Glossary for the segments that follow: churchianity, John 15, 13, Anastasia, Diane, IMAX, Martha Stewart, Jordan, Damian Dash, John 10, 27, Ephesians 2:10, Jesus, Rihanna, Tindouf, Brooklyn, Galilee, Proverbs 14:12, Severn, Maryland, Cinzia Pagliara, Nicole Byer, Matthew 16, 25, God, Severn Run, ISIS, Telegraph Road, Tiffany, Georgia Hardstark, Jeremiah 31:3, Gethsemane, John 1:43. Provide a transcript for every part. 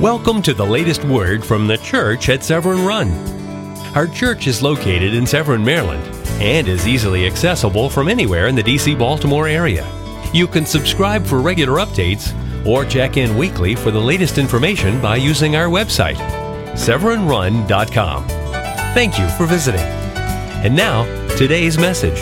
Welcome to the latest word from the church at Severn Run. Our church is located in Severn, Maryland, and is easily accessible from anywhere in the D.C. Baltimore area. You can subscribe for regular updates or check in weekly for the latest information by using our website, severnrun.com. Thank you for visiting. And now, today's message.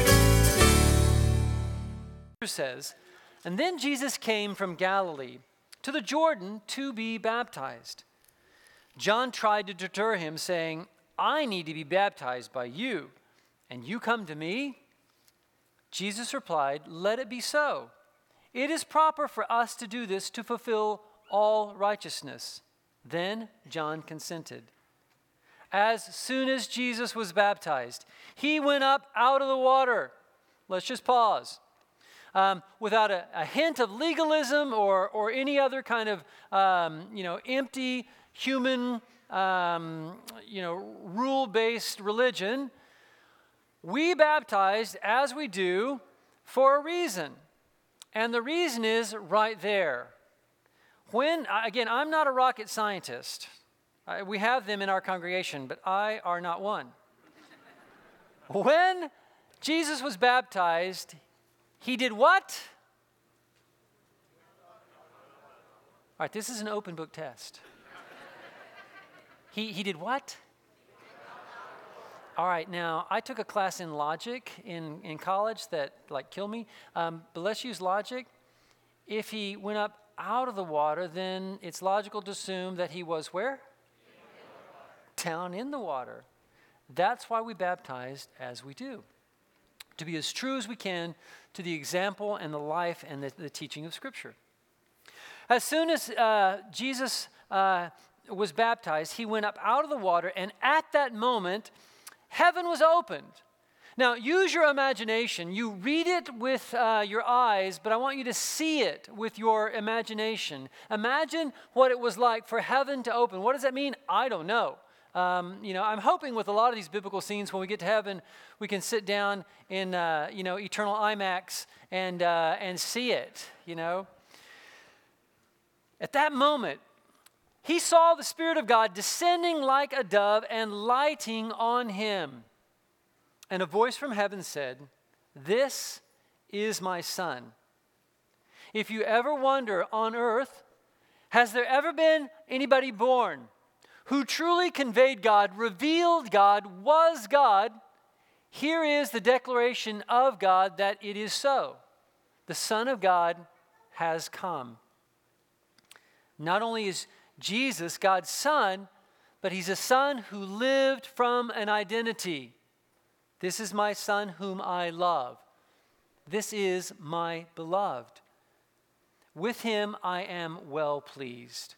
Says, and then Jesus came from Galilee to the Jordan to be baptized. John tried to deter him, saying, I need to be baptized by you, and you come to me? Jesus replied, let it be so. It is proper for us to do this to fulfill all righteousness. Then John consented. As soon as Jesus was baptized, he went up out of the water. Let's just pause. Without a hint of legalism or any other kind of, empty human, rule-based religion, we baptize as we do for a reason. And the reason is right there. Again, I'm not a rocket scientist. We have them in our congregation, but I are not one. When Jesus was baptized, he did what? All right, this is an open book test. He did what? All right, now, I took a class in logic in college that, killed me. But let's use logic. If he went up out of the water, then it's logical to assume that he was where? Down in the water. That's why we baptized as we do. To be as true as we can to the example and the life and the teaching of Scripture. As soon as Jesus was baptized, he went up out of the water, and at that moment, heaven was opened. Now, use your imagination. You read it with your eyes, but I want you to see it with your imagination. Imagine what it was like for heaven to open. What does that mean? I don't know. I'm hoping with a lot of these biblical scenes, when we get to heaven, we can sit down in, eternal IMAX and see it, At that moment, he saw the Spirit of God descending like a dove and lighting on him. And a voice from heaven said, this is my Son. If you ever wonder on earth, has there ever been anybody born who truly conveyed God, revealed God, was God, here is the declaration of God that it is so. The Son of God has come. Not only is Jesus God's Son, but he's a Son who lived from an identity. This is my Son whom I love. This is my beloved. With him I am well pleased.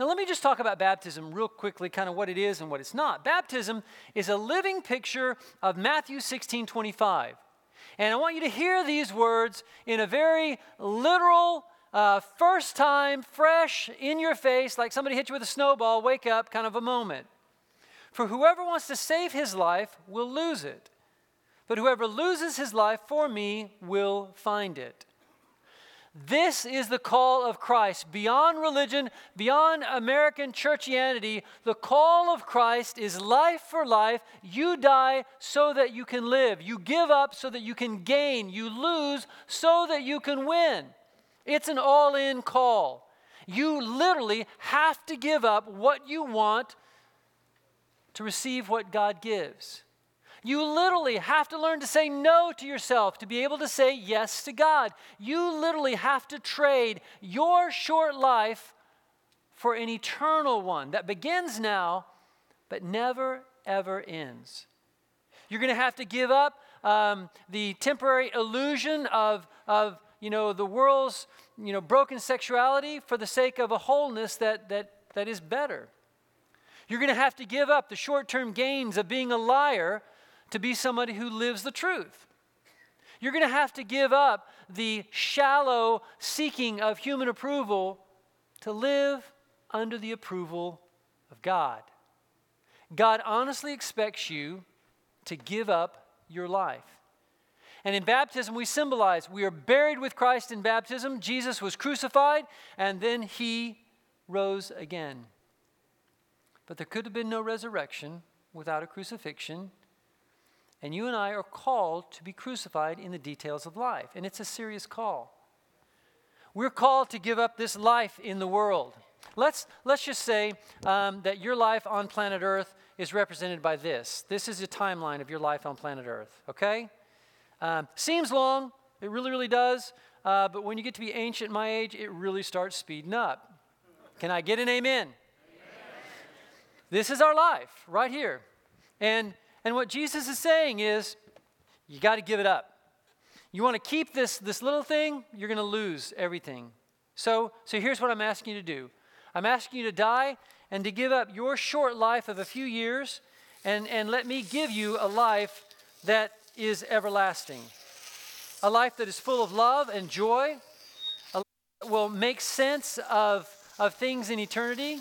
Now, let me just talk about baptism real quickly, kind of what it is and what it's not. Baptism is a living picture of Matthew 16:25. And I want you to hear these words in a very literal, first time, fresh, in your face, like somebody hit you with a snowball, wake up kind of a moment. For whoever wants to save his life will lose it. But whoever loses his life for me will find it. This is the call of Christ. Beyond religion, beyond American churchianity, the call of Christ is life for life. You die so that you can live. You give up so that you can gain. You lose so that you can win. It's an all-in call. You literally have to give up what you want to receive what God gives. You literally have to learn to say no to yourself to be able to say yes to God. You literally have to trade your short life for an eternal one that begins now but never, ever ends. You're going to have to give up the temporary illusion of the world's broken sexuality for the sake of a wholeness that is better. You're going to have to give up the short-term gains of being a liar to be somebody who lives the truth. You're going to have to give up the shallow seeking of human approval to live under the approval of God. God honestly expects you to give up your life. And in baptism, we symbolize we are buried with Christ in baptism. Jesus was crucified, and then he rose again. But there could have been no resurrection without a crucifixion. And you and I are called to be crucified in the details of life. And it's a serious call. We're called to give up this life in the world. Let's just say that your life on planet Earth is represented by this. This is a timeline of your life on planet Earth, okay? Seems long. It really, really does. But when you get to be ancient my age, it really starts speeding up. Can I get an amen? Amen. This is our life right here. And what Jesus is saying is, you got to give it up. You want to keep this little thing, you're going to lose everything. So here's what I'm asking you to do. I'm asking you to die and to give up your short life of a few years, and let me give you a life that is everlasting, a life that is full of love and joy, a life that will make sense of things in eternity.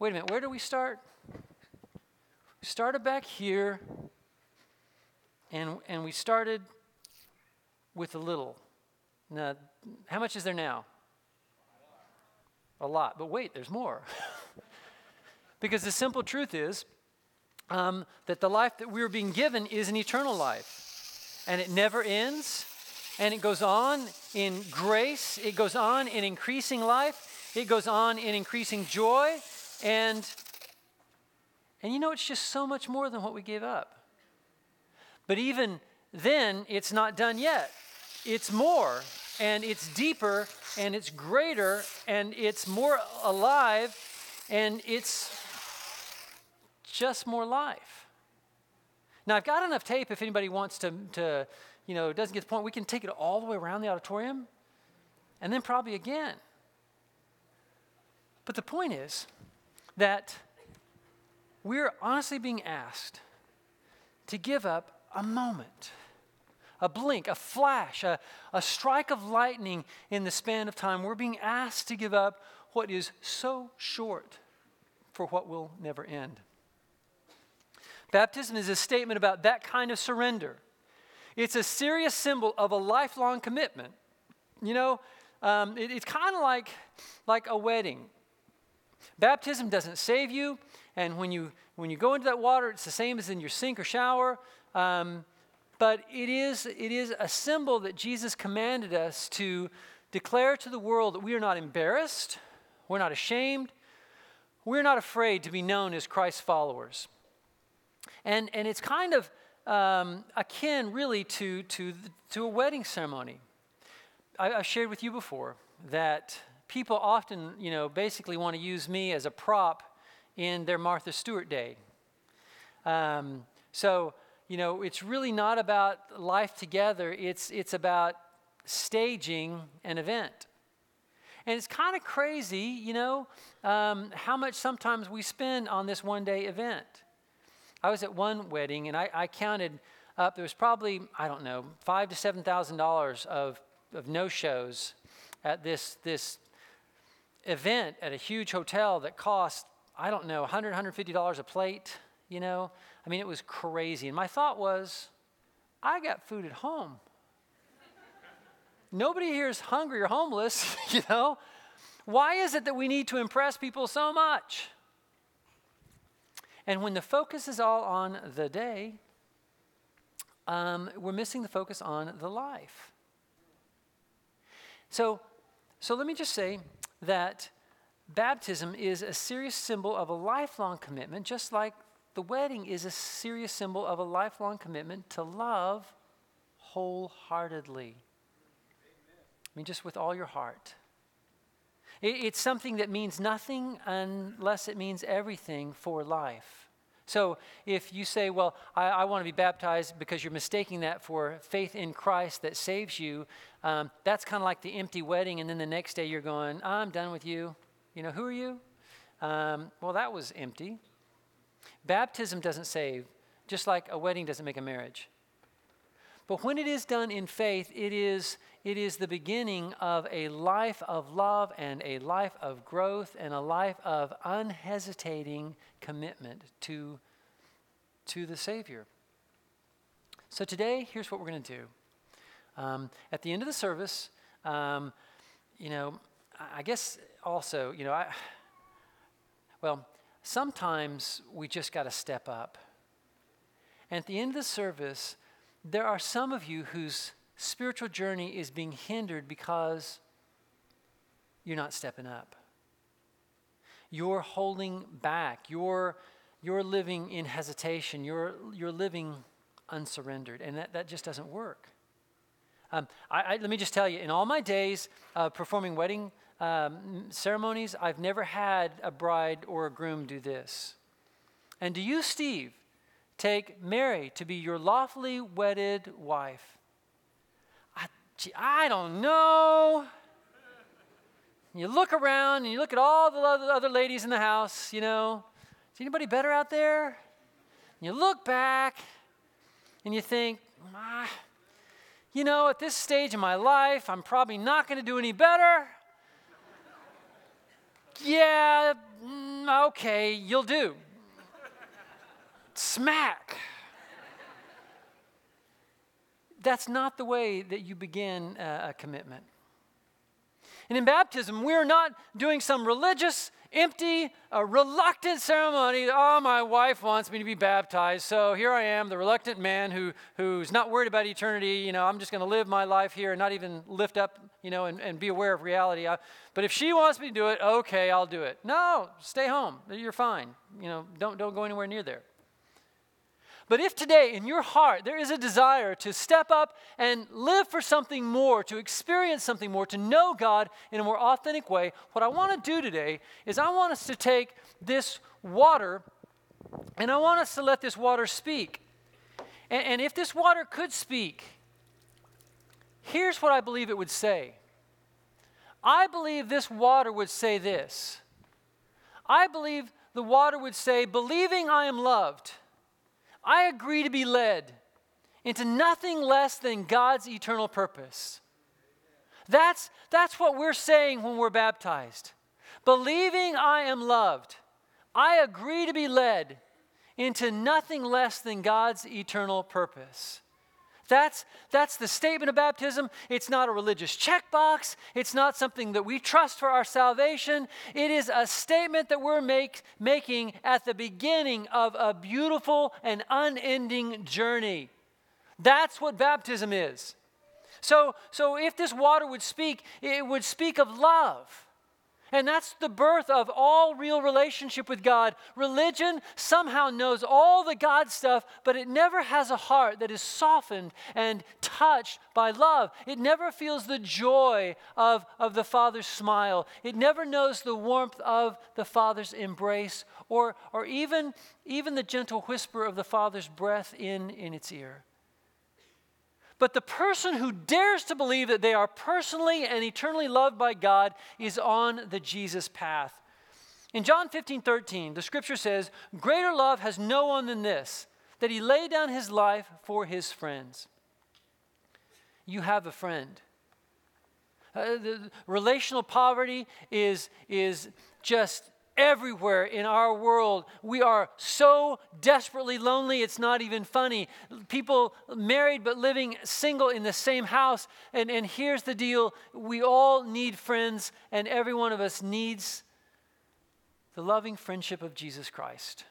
Wait a minute, where do we start? We started back here, and we started with a little. Now, how much is there now? A lot. But wait, there's more. Because the simple truth is that the life that we're being given is an eternal life. And it never ends. And it goes on in grace. It goes on in increasing life. It goes on in increasing joy. And you know, it's just so much more than what we gave up. But even then, it's not done yet. It's more, and it's deeper, and it's greater, and it's more alive, and it's just more life. Now, I've got enough tape if anybody wants to you know, doesn't get the point. We can take it all the way around the auditorium, and then probably again. But the point is that we're honestly being asked to give up a moment, a blink, a flash, a strike of lightning in the span of time. We're being asked to give up what is so short for what will never end. Baptism is a statement about that kind of surrender. It's a serious symbol of a lifelong commitment. You know, it's kind of like a wedding. Baptism doesn't save you, and when you go into that water, it's the same as in your sink or shower. But it is a symbol that Jesus commanded us to declare to the world that we are not embarrassed, we're not ashamed, we're not afraid to be known as Christ's followers. And it's kind of akin, really, to a wedding ceremony. I've shared with you before that people often, you know, basically want to use me as a prop in their Martha Stewart day. You know, it's really not about life together. It's about staging an event. And it's kind of crazy, you know, how much sometimes we spend on this one-day event. I was at one wedding, and I counted up. There was probably, I don't know, $5,000 to $7,000 of no-shows at this event at a huge hotel that cost, I don't know, $100, $150 a plate, you know. I mean, it was crazy. And my thought was, I got food at home. Nobody here is hungry or homeless, you know. Why is it that we need to impress people so much? And when the focus is all on the day, we're missing the focus on the life. So let me just say that baptism is a serious symbol of a lifelong commitment, just like the wedding is a serious symbol of a lifelong commitment to love wholeheartedly. Amen. I mean, just with all your heart. It's something that means nothing unless it means everything for life. So if you say, well, I want to be baptized because you're mistaking that for faith in Christ that saves you, that's kind of like the empty wedding, and then the next day you're going, I'm done with you. You know, who are you? Well, that was empty. Baptism doesn't save, just like a wedding doesn't make a marriage. But when it is done in faith, it is the beginning of a life of love and a life of growth and a life of unhesitating commitment to the Savior. So today, here's what we're going to do. At the end of the service, you know, I guess also, you know, sometimes we just got to step up. And at the end of the service, there are some of you whose spiritual journey is being hindered because you're not stepping up. You're holding back. You're living in hesitation. You're living unsurrendered, and that just doesn't work. Let me just tell you, in all my days performing wedding ceremonies, I've never had a bride or a groom do this. And do you, Steve, take Mary to be your lawfully wedded wife? I don't know. You look around and you look at all the other ladies in the house, you know. Is anybody better out there? And you look back and you think, you know, at this stage in my life, I'm probably not going to do any better. Yeah, okay, you'll do. Smack. That's not the way that you begin a commitment. And in baptism, we're not doing some religious, empty, reluctant ceremony. Oh, my wife wants me to be baptized, so here I am, the reluctant man who's not worried about eternity. You know, I'm just going to live my life here and not even lift up, you know, and be aware of reality. But if she wants me to do it, okay, I'll do it. No, stay home. You're fine. You know, don't go anywhere near there. But if today in your heart there is a desire to step up and live for something more, to experience something more, to know God in a more authentic way, what I want to do today is I want us to take this water and I want us to let this water speak. And if this water could speak, here's what I believe it would say. I believe this water would say this. I believe the water would say, believing I am loved, I agree to be led into nothing less than God's eternal purpose. That's what we're saying when we're baptized. Believing I am loved, I agree to be led into nothing less than God's eternal purpose. That's the statement of baptism. It's not a religious checkbox. It's not something that we trust for our salvation. It is a statement that we're making at the beginning of a beautiful and unending journey. That's what baptism is. So if this water would speak, it would speak of love. And that's the birth of all real relationship with God. Religion somehow knows all the God stuff, but it never has a heart that is softened and touched by love. It never feels the joy of the Father's smile. It never knows the warmth of the Father's embrace or even the gentle whisper of the Father's breath in its ear. But the person who dares to believe that they are personally and eternally loved by God is on the Jesus path. In John 15:13, the scripture says, greater love has no one than this, that he laid down his life for his friends. You have a friend. The relational poverty is just everywhere in our world. We are so desperately lonely, it's not even funny. People married but living single in the same house. And here's the deal. We all need friends, and every one of us needs the loving friendship of Jesus Christ.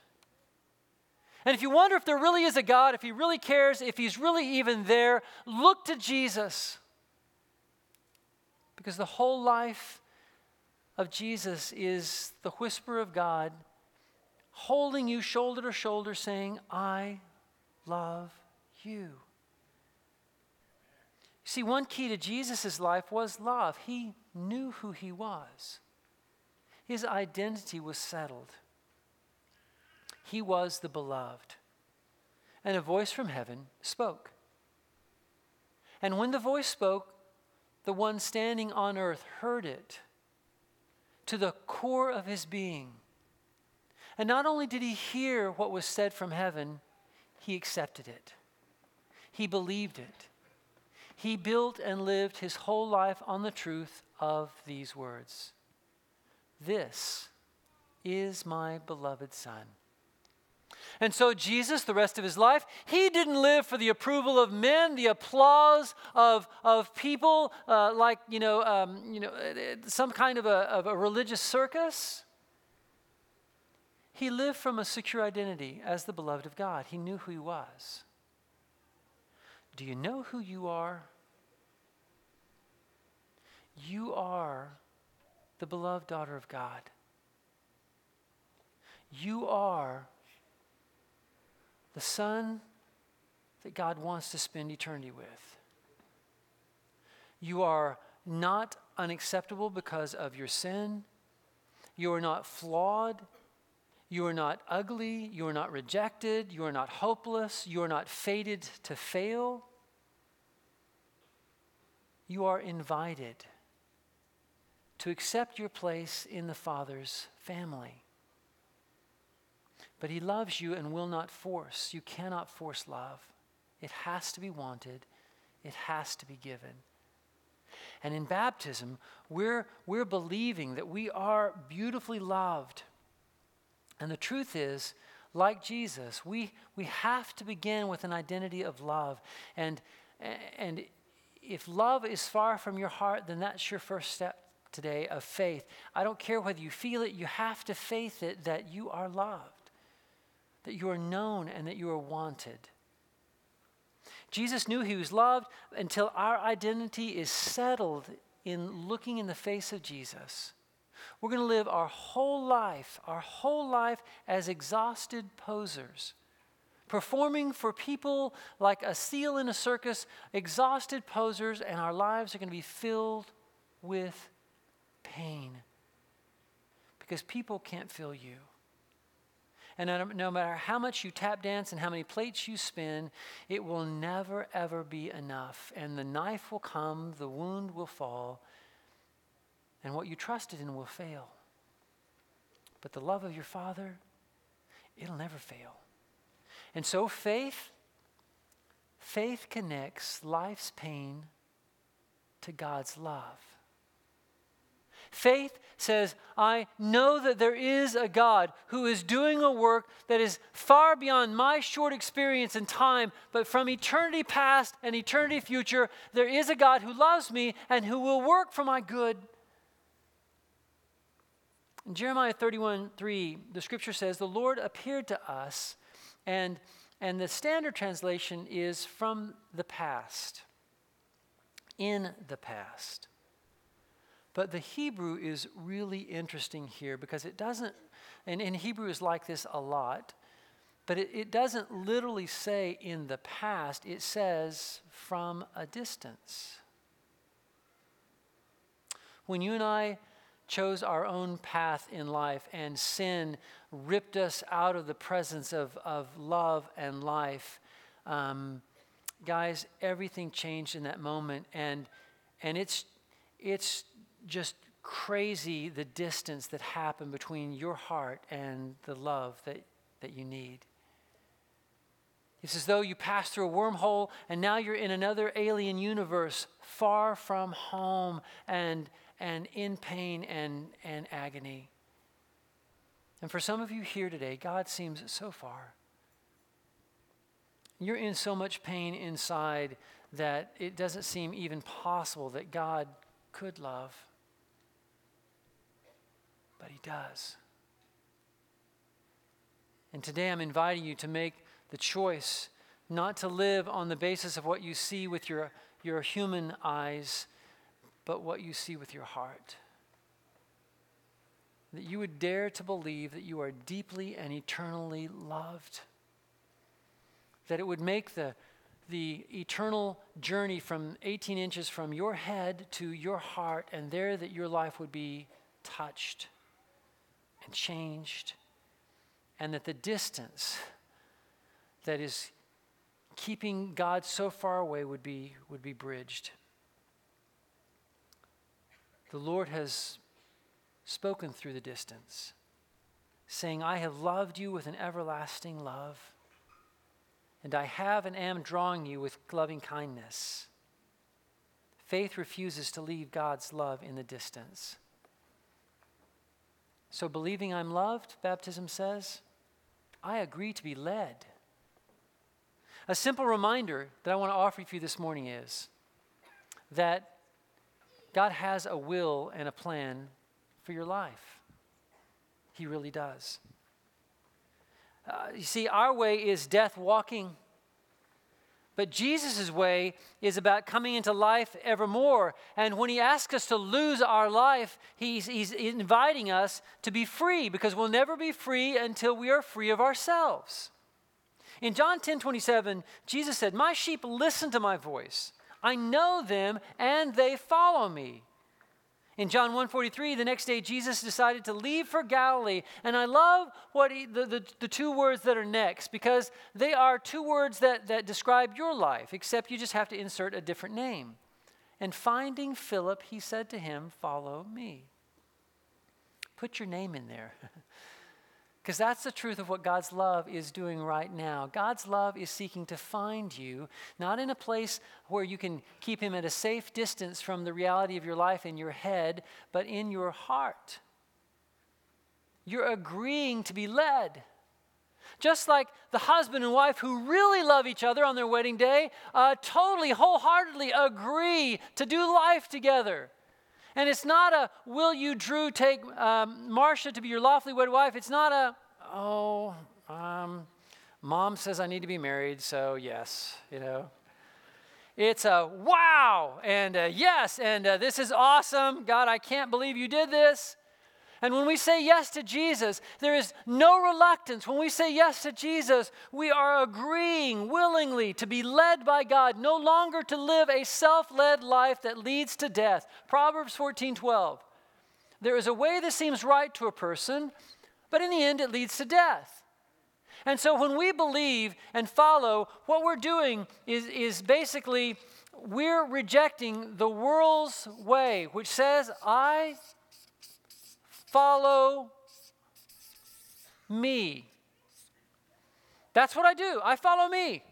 And if you wonder if there really is a God, if he really cares, if he's really even there, look to Jesus. Because the whole life of Jesus is the whisper of God holding you shoulder to shoulder saying, I love you. You see, one key to Jesus' life was love. He knew who he was. His identity was settled. He was the beloved. And a voice from heaven spoke. And when the voice spoke, the one standing on earth heard it to the core of his being. And not only did he hear what was said from heaven, he accepted it. He believed it. He built and lived his whole life on the truth of these words. This is my beloved Son, And so Jesus, the rest of his life, he didn't live for the approval of men, the applause of people, like, some kind of a religious circus. He lived from a secure identity as the beloved of God. He knew who he was. Do you know who you are? You are the beloved daughter of God. You are the son that God wants to spend eternity with. You are not unacceptable because of your sin. You are not flawed. You are not ugly. You are not rejected. You are not hopeless. You are not fated to fail. You are invited to accept your place in the Father's family. But he loves you and will not force. You cannot force love. It has to be wanted. It has to be given. And in baptism, we're believing that we are beautifully loved. And the truth is, like Jesus, we have to begin with an identity of love. And if love is far from your heart, then that's your first step today of faith. I don't care whether you feel it, you have to faith it that you are loved, that you are known and that you are wanted. Jesus knew he was loved until our identity is settled in looking in the face of Jesus. We're going to live our whole life as exhausted posers, performing for people like a seal in a circus, exhausted posers, and our lives are going to be filled with pain because people can't fill you. And no matter how much you tap dance and how many plates you spin, it will never, ever be enough. And the knife will come, the wound will fall, and what you trusted in will fail. But the love of your Father, it'll never fail. And so faith connects life's pain to God's love. Faith says, I know that there is a God who is doing a work that is far beyond my short experience and time, but from eternity past and eternity future, there is a God who loves me and who will work for my good. In Jeremiah 31:3, the scripture says, the Lord appeared to us, and the standard translation is from the past, in the past. But the Hebrew is really interesting here because it doesn't, and Hebrew is like this a lot, but it doesn't literally say in the past, it says from a distance. When you and I chose our own path in life and sin ripped us out of the presence of love and life, guys, everything changed in that moment, and it's just crazy the distance that happened between your heart and the love that you need. It's as though you passed through a wormhole and now you're in another alien universe, far from home and in pain and agony. And for some of you here today, God seems so far. You're in so much pain inside that it doesn't seem even possible that God could love. But he does. And today I'm inviting you to make the choice not to live on the basis of what you see with your human eyes, but what you see with your heart. That you would dare to believe that you are deeply and eternally loved. That it would make the eternal journey from 18 inches from your head to your heart, and there that your life would be touched and changed, and that the distance that is keeping God so far away would be bridged. The Lord has spoken through the distance, saying, I have loved you with an everlasting love, and I have and am drawing you with loving kindness. Faith refuses to leave God's love in the distance. So believing I'm loved, baptism says, I agree to be led. A simple reminder that I want to offer you this morning is that God has a will and a plan for your life. He really does. You see, our way is death walking. But Jesus' way is about coming into life evermore. And when he asks us to lose our life, he's inviting us to be free, because we'll never be free until we are free of ourselves. In John 10:27, Jesus said, "My sheep listen to my voice. I know them and they follow me." In John 1:43, the next day Jesus decided to leave for Galilee. And I love what the two words that are next, because they are two words that describe your life, except you just have to insert a different name. "And finding Philip, he said to him, 'Follow me.'" Put your name in there. Because that's the truth of what God's love is doing right now. God's love is seeking to find you, not in a place where you can keep him at a safe distance from the reality of your life in your head, but in your heart. You're agreeing to be led. Just like the husband and wife who really love each other on their wedding day, totally, wholeheartedly agree to do life together. And it's not a, "Will you, Drew, take Marcia to be your lawfully wed wife?" It's not a, "Oh, mom says I need to be married, so yes," you know. It's a wow, and a yes, and a, "This is awesome. God, I can't believe you did this." And when we say yes to Jesus, there is no reluctance. When we say yes to Jesus, we are agreeing willingly to be led by God, no longer to live a self-led life that leads to death. Proverbs 14:12. "There is a way that seems right to a person, but in the end it leads to death." And so when we believe and follow, what we're doing is basically we're rejecting the world's way, which says, "I follow me. That's what I do. I follow me."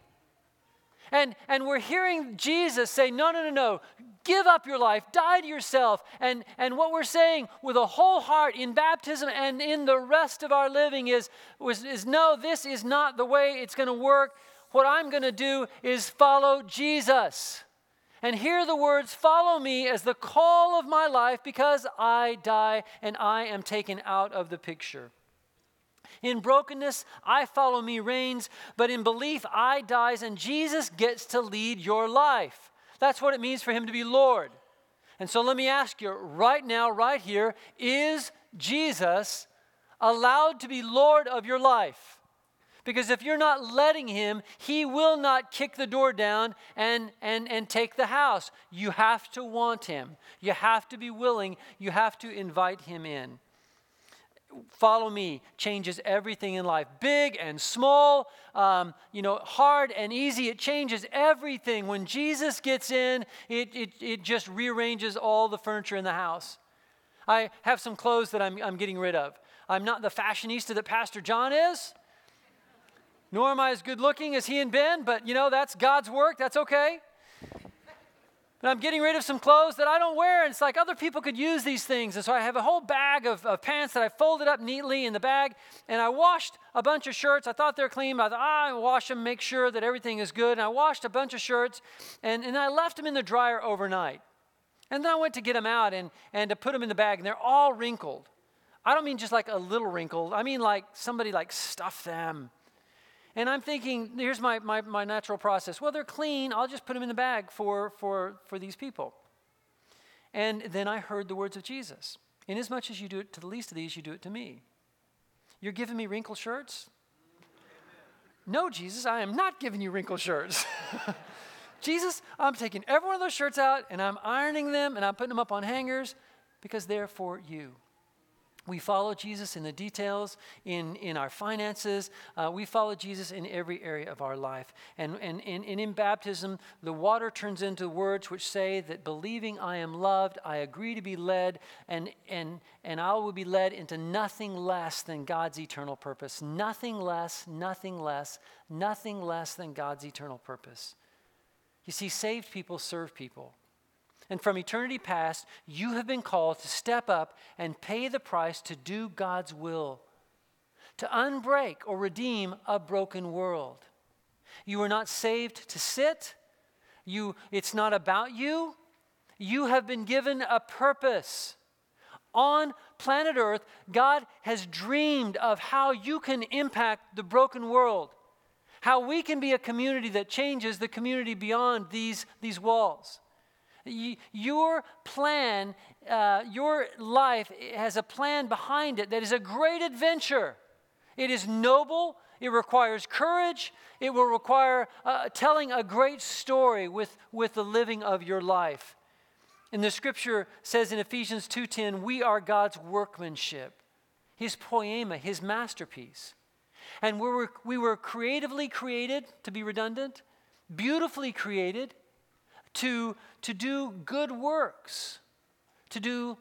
And we're hearing Jesus say, "No, no, no, no. Give up your life. Die to yourself." And what we're saying with a whole heart in baptism and in the rest of our living is no, this is not the way it's going to work. What I'm going to do is follow Jesus. And hear the words, "Follow me," as the call of my life, because I die and I am taken out of the picture. In brokenness, "I follow me" reigns, but in belief, "I" dies and Jesus gets to lead your life. That's what it means for him to be Lord. And so let me ask you right now, right here, is Jesus allowed to be Lord of your life? Because if you're not letting him, he will not kick the door down and take the house. You have to want him. You have to be willing. You have to invite him in. Follow me changes everything in life. Big and small, hard and easy. It changes everything. When Jesus gets in, it just rearranges all the furniture in the house. I have some clothes that I'm getting rid of. I'm not the fashionista that Pastor John is. Nor am I as good looking as he and Ben, but that's God's work. That's okay. But I'm getting rid of some clothes that I don't wear, and it's like other people could use these things. And so I have a whole bag of pants that I folded up neatly in the bag, and I washed a bunch of shirts. I thought they were clean, but I thought, I'll wash them, make sure that everything is good. And I washed a bunch of shirts, and I left them in the dryer overnight. And then I went to get them out and to put them in the bag, and they're all wrinkled. I don't mean just like a little wrinkled. I mean like somebody like stuffed them. And I'm thinking, here's my natural process. Well, they're clean. I'll just put them in the bag for these people. And then I heard the words of Jesus. "Inasmuch as you do it to the least of these, you do it to me." You're giving me wrinkled shirts? No, Jesus, I am not giving you wrinkled shirts. Jesus, I'm taking every one of those shirts out, and I'm ironing them, and I'm putting them up on hangers, because they're for you. We follow Jesus in the details, in our finances. We follow Jesus in every area of our life. And in baptism, the water turns into words which say that believing I am loved, I agree to be led, and I will be led into nothing less than God's eternal purpose. Nothing less, nothing less, nothing less than God's eternal purpose. You see, saved people serve people. And from eternity past, you have been called to step up and pay the price to do God's will, to unbreak or redeem a broken world. You were not saved to sit. It's not about you. You have been given a purpose. On planet Earth, God has dreamed of how you can impact the broken world, how we can be a community that changes the community beyond these walls. Your plan, your life has a plan behind it that is a great adventure. It is noble. It requires courage. It will require telling a great story with the living of your life. And the scripture says in Ephesians 2:10, we are God's workmanship, his poema, his masterpiece. And we were creatively created, to be redundant, beautifully created to do good works, to do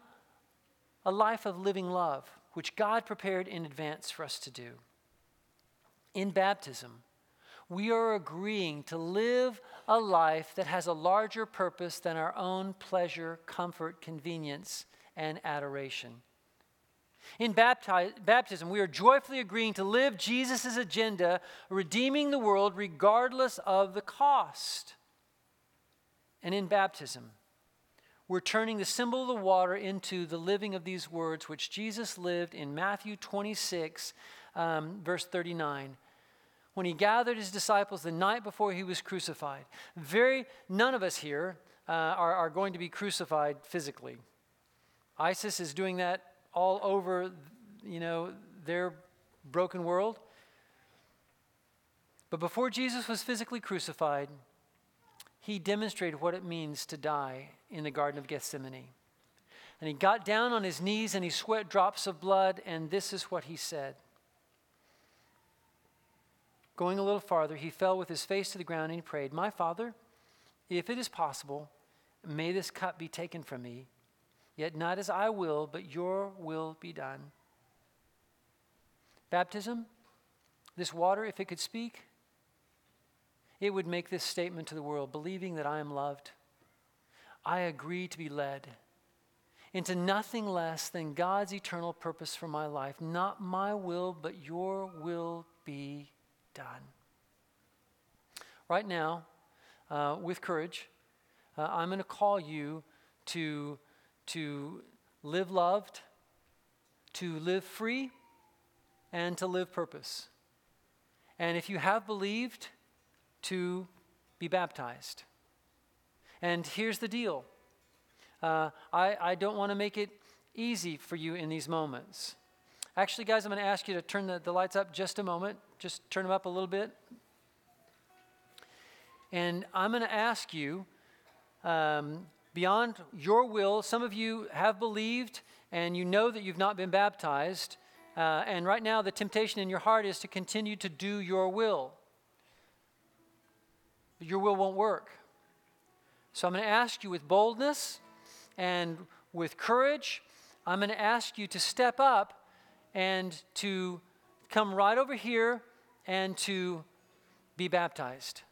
a life of living love, which God prepared in advance for us to do. In baptism, we are agreeing to live a life that has a larger purpose than our own pleasure, comfort, convenience, and adoration. In baptism, we are joyfully agreeing to live Jesus' agenda, redeeming the world regardless of the cost. And in baptism, we're turning the symbol of the water into the living of these words, which Jesus lived in Matthew 26, verse 39. When he gathered his disciples the night before he was crucified. None of us here are going to be crucified physically. ISIS is doing that all over, their broken world. But before Jesus was physically crucified, he demonstrated what it means to die in the Garden of Gethsemane. And he got down on his knees and he sweat drops of blood, and this is what he said. Going a little farther, he fell with his face to the ground and he prayed, "My Father, if it is possible, may this cup be taken from me, yet not as I will, but your will be done." Baptism, this water, if it could speak, it would make this statement to the world, believing that I am loved. I agree to be led into nothing less than God's eternal purpose for my life. Not my will, but your will be done. Right now, with courage, I'm going to call you to live loved, to live free, and to live purpose. And if you have believed, to be baptized. And here's the deal. I don't want to make it easy for you in these moments. Actually, guys, I'm going to ask you to turn the lights up just a moment. Just turn them up a little bit. And I'm going to ask you, beyond your will, some of you have believed and you know that you've not been baptized. And right now the temptation in your heart is to continue to do your will. But your will won't work. So I'm going to ask you with boldness and with courage, I'm going to ask you to step up and to come right over here and to be baptized.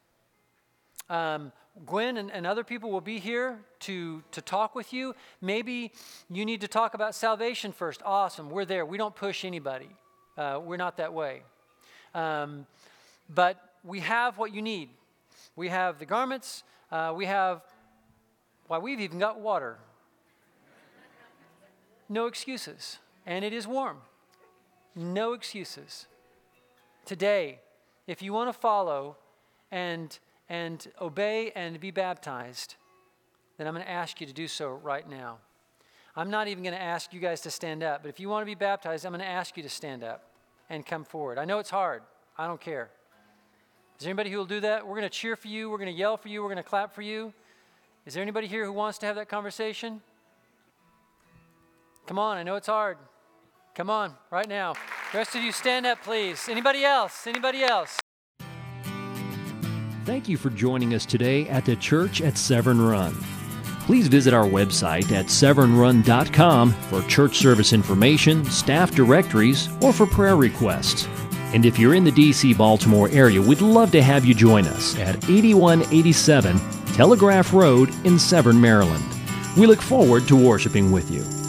Gwen and other people will be here to talk with you. Maybe you need to talk about salvation first. Awesome, we're there. We don't push anybody. We're not that way. But we have what you need. We have the garments. We've even got water. No excuses. And it is warm. No excuses. Today, if you want to follow and obey and be baptized, then I'm going to ask you to do so right now. I'm not even going to ask you guys to stand up, but if you want to be baptized, I'm going to ask you to stand up and come forward. I know it's hard. I don't care. Is there anybody who will do that? We're going to cheer for you. We're going to yell for you. We're going to clap for you. Is there anybody here who wants to have that conversation? Come on, I know it's hard. Come on, right now. The rest of you stand up, please. Anybody else? Anybody else? Thank you for joining us today at the Church at Severn Run. Please visit our website at severnrun.com for church service information, staff directories, or for prayer requests. And if you're in the D.C. Baltimore area, we'd love to have you join us at 8187 Telegraph Road in Severn, Maryland. We look forward to worshiping with you.